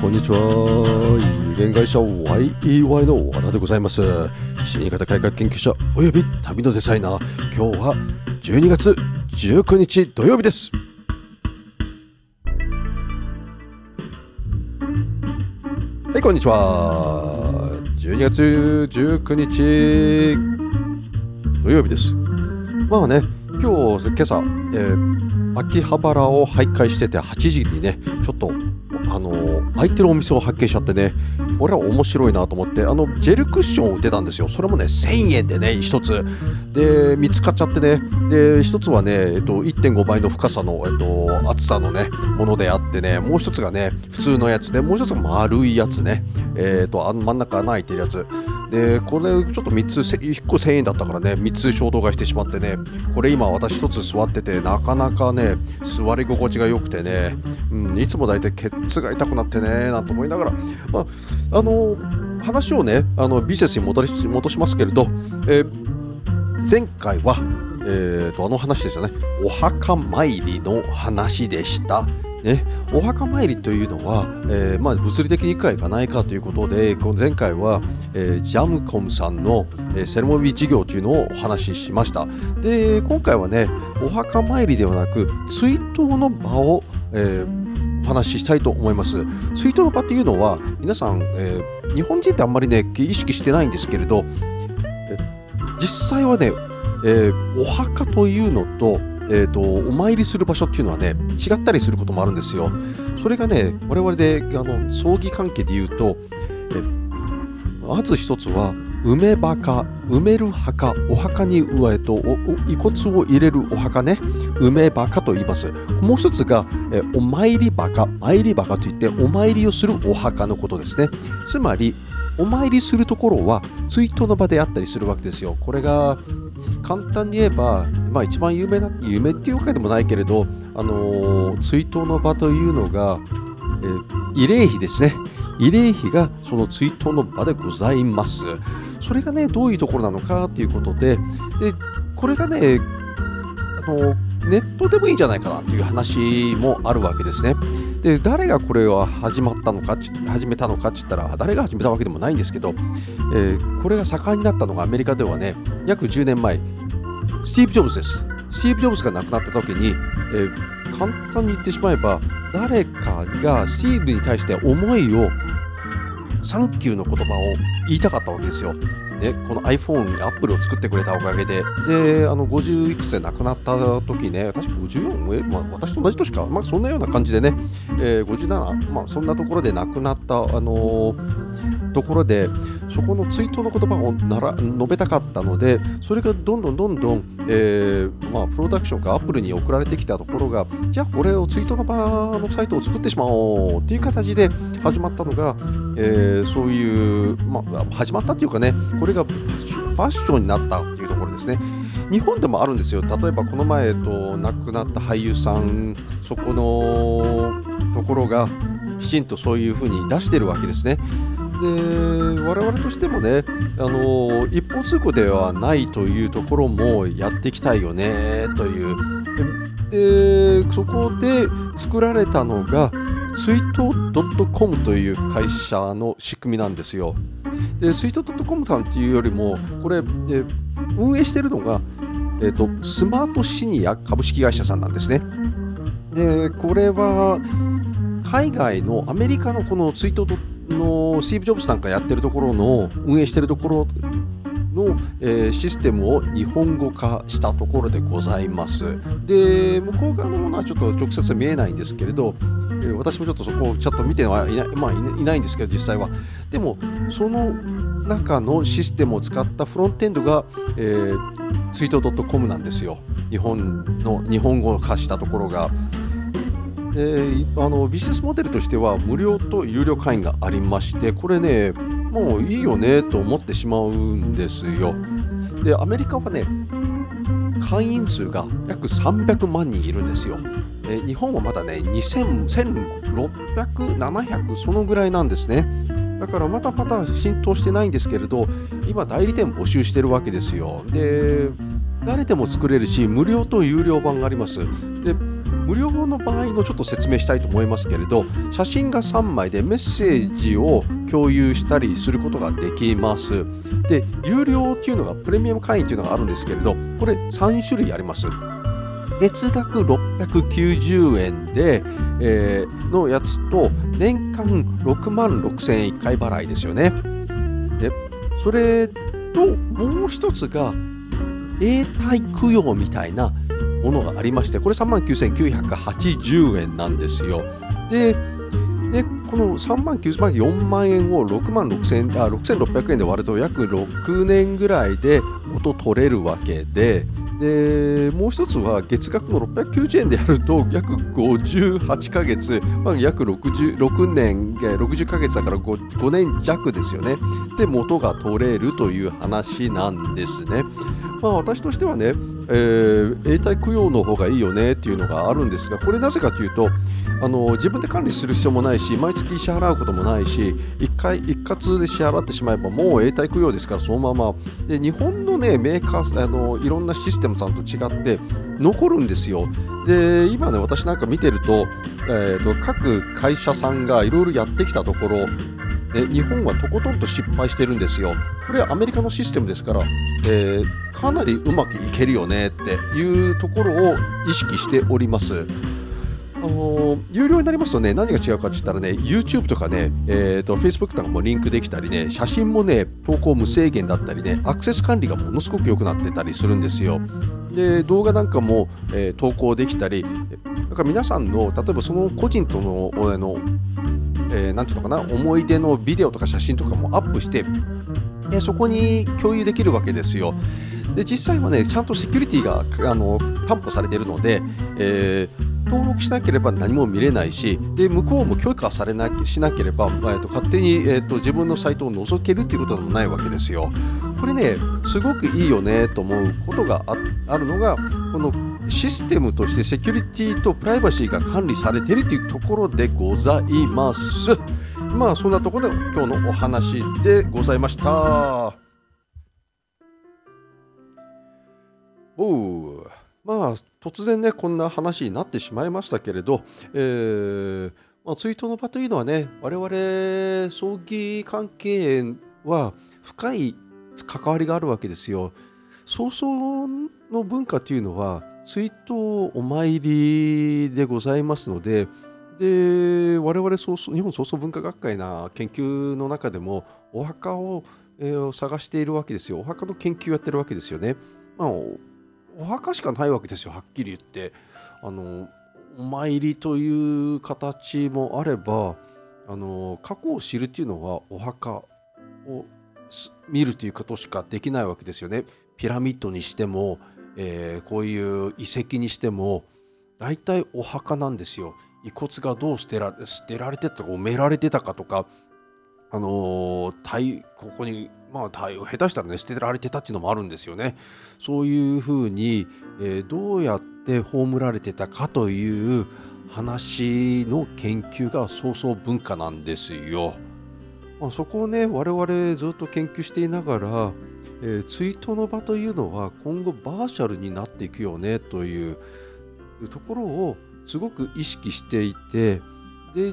こんにちは。有限会社 Y.E.Y. の和田でございます。新型改革研究者および旅のデザイナー。今日は12月19日土曜日です。はい、こんにちは。12月19日土曜日です。まあね、今朝、秋葉原を徘徊してて8時にね、ちょっと空いてるお店を発見しちゃってね、これは面白いなと思って、ジェルクッションを売ってたんですよ。それもね1000円でね1つで見つかっちゃってね、で1つはね、1.5 倍の深さの、厚さのねものであってね、もう1つがね普通のやつで、もう1つが丸いやつね、真ん中穴開いてるやつで、これちょっと3つ1個1000円だったからね、3つ衝動買いしてしまってね、これ今私1つ座っててなかなかね座り心地が良くてね、いつもだいたいケツが痛くなってねなんて思いながら、まあ話をねビジネスに戻しますけれど、前回は、話でしたね、お墓参りの話でしたね。お墓参りというのは、物理的にいくかいかないかということで、前回は、ジャムコムさんの、セレモニー事業というのをお話ししました。で、今回はねお墓参りではなく追悼の場を、お話ししたいと思います。追悼の場というのは皆さん、日本人ってあんまりね意識してないんですけれど、実際はね、お墓というのとお参りする場所っていうのはね違ったりすることもあるんですよ。それがね我々で葬儀関係で言うと、まず一つは梅墓、埋める墓、お墓に遺骨を入れるお墓ね、梅墓と言います。もう一つがお参り墓、参り墓といってお参りをするお墓のことですね。つまりお参りするところは追悼の場であったりするわけですよ。これが簡単に言えば、一番有名っていうわけでもないけれど、追悼の場というのが、慰霊碑ですね。慰霊碑がその追悼の場でございます。それがねどういうところなのかということで、これがねネットでもいいんじゃないかなという話もあるわけですね。で、誰がこれを始めたのかって言ったら誰が始めたわけでもないんですけど、これが盛んになったのがアメリカではね約10年前スティーブ・ジョブズです。スティーブ・ジョブズが亡くなった時に、簡単に言ってしまえば誰かがスティーブに対して思いをサンキューの言葉を言いたかったわけですよ、ね、この iPhone、Apple を作ってくれたおかげで、50いくつで亡くなった時ね、確か54、私と同じ年か、そんなような感じでね、57、そんなところで亡くなった、ところで、そこの追悼の言葉を述べたかったので、それがどんどん、プロダクションかアップルに送られてきたところが、じゃあこれを追悼の場のサイトを作ってしまおうという形で始まったのが、そういう、始まったというかね、これがファッションになったというところですね。日本でもあるんですよ。例えばこの前、亡くなった俳優さん、そこのところがきちんとそういうふうに出してるわけですね。で、我々としてもね、一方通行ではないというところもやっていきたいよねという。で、そこで作られたのが追悼 .com という会社の仕組みなんですよ。で、追悼 .com さんというよりもこれ、運営しているのが、スマートシニア株式会社さんなんですね。で、これは海外のアメリカのこの追悼 .comスティーブ・ジョブズなんかやってるところの運営してるところの、システムを日本語化したところでございます。で、向こう側のものはちょっと直接は見えないんですけれど、私もちょっとそこをちょっと見てはいない、いないんですけど、実際はでもその中のシステムを使ったフロントエンドが、ツイート .com なんですよ。日本語化したところが、ビジネスモデルとしては無料と有料会員がありまして、これねもういいよねと思ってしまうんですよ。で、アメリカはね会員数が約300万人いるんですよ。日本はまだね2600、700そのぐらいなんですね。だからまだまだ浸透してないんですけれど、今代理店募集してるわけですよ。で、誰でも作れるし無料と有料版があります。で、無料の場合のちょっと説明したいと思いますけれど、写真が3枚でメッセージを共有したりすることができます。で、有料っていうのがプレミアム会員っていうのがあるんですけれど、これ3種類あります。月額690円で、のやつと年間6万6000円1回払いですよね。で、それともう一つが永代供養みたいなものがありまして、これ 39,980 円なんですよ。でこの4万円を6600円で割ると約6年ぐらいで元取れるわけで、もう一つは月額の690円でやると約58ヶ月、約60ヶ月だから 5年弱ですよね。で、元が取れるという話なんですね。私としてはね、永代供養の方がいいよねっていうのがあるんですが、これなぜかというと、自分で管理する必要もないし、毎月支払うこともないし、一括で支払ってしまえばもう永代供養ですから、そのままで日本の、ね、メーカーいろんなシステムさんと違って残るんですよ。で、今ね、私なんか見てると、各会社さんがいろいろやってきたところ、日本はとことんと失敗してるんですよ。これはアメリカのシステムですから、かなりうまくいけるよねっていうところを意識しております。有料になりますとね、何が違うかって言ったらね、 YouTube とかね、Facebook とかもリンクできたりね、写真もね、投稿無制限だったりね、アクセス管理がものすごく良くなってたりするんですよ。で、動画なんかも、投稿できたり、だから皆さんの例えばその個人とのなんていうのかな、思い出のビデオとか写真とかもアップして、でそこに共有できるわけですよ。で、実際はね、ちゃんとセキュリティが担保されているので、登録しなければ何も見れないし、で向こうも許可されなしなければ、勝手に、自分のサイトを覗けるということでもないわけですよ。これね、すごくいいよねと思うことがあるのが、このシステムとしてセキュリティとプライバシーが管理されているというところでございます。そんなところで今日のお話でございました。突然ね、こんな話になってしまいましたけれど、追悼の場というのはね、我々葬儀関係は深い関わりがあるわけですよ。葬葬の文化というのは追悼お参りでございますので、我々日本葬葬文化学会な研究の中でもお墓を、探しているわけですよ。お墓の研究をやってるわけですよね。お墓しかないわけですよ、はっきり言って。お参りという形もあれば、過去を知るというのはお墓を見るということしかできないわけですよね。ピラミッドにしても、こういう遺跡にしても大体お墓なんですよ。遺骨がどう捨てられてたとか埋められてたかとか、ここに下手したらね、捨てられてたっていうのもあるんですよね。そういうふうに、どうやって葬られてたかという話の研究が葬葬文化なんですよ。そこをね、我々ずっと研究していながら、追悼の場というのは今後バーチャルになっていくよねというところをすごく意識していて、で、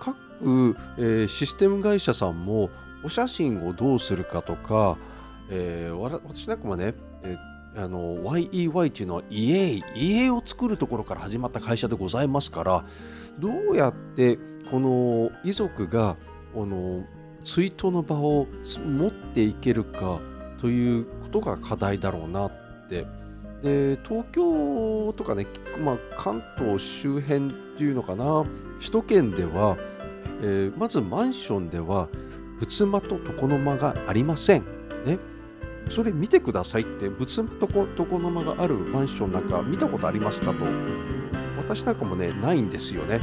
各、システム会社さんもお写真をどうするかとか、私なんかもね、Y.E.Y. というのは Y.E.Y. を作るところから始まった会社でございますから、どうやってこの遺族が追悼の場を持っていけるかということが課題だろうなって。で、東京とかね、関東周辺っていうのかな、首都圏では、まずマンションでは仏間と床の間がありません、ね、それ見てくださいって。仏間と床の間があるマンションなんか見たことありますかと。私なんかもね、ないんですよね。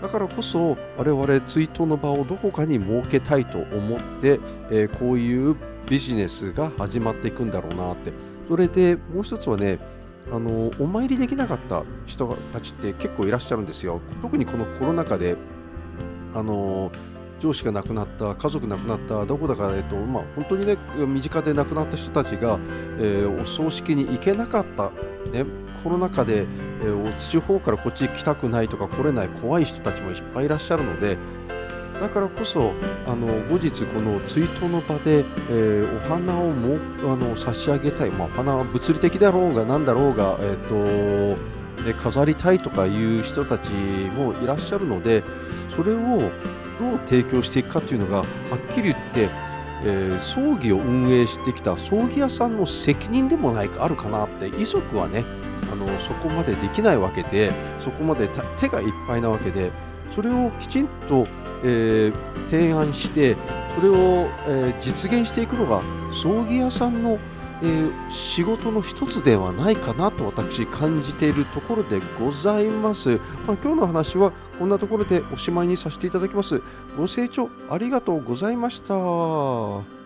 だからこそ我々追悼の場をどこかに設けたいと思って、こういうビジネスが始まっていくんだろうなって。それでもう一つはね、お参りできなかった人たちって結構いらっしゃるんですよ。特にこのコロナ禍で上司が亡くなった、家族亡くなった、どこだか、本当にね、身近で亡くなった人たちが、お葬式に行けなかった、ね、コロナ禍で地方からこっち来たくないとか来れない怖い人たちもいっぱいいらっしゃるので、だからこそ後日この追悼の場で、お花をも差し上げたい、お花は物理的だろうが何だろうが、飾りたいとかいう人たちもいらっしゃるので、それをどう提供していくかというのがはっきり言って、葬儀を運営してきた葬儀屋さんの責任でもないかあるかなって、遺族はねそこまでできないわけで、そこまで手がいっぱいなわけで、それをきちんと提案してそれを、実現していくのが葬儀屋さんの、仕事の一つではないかなと私感じているところでございます、今日の話はこんなところでおしまいにさせていただきます。ご清聴ありがとうございました。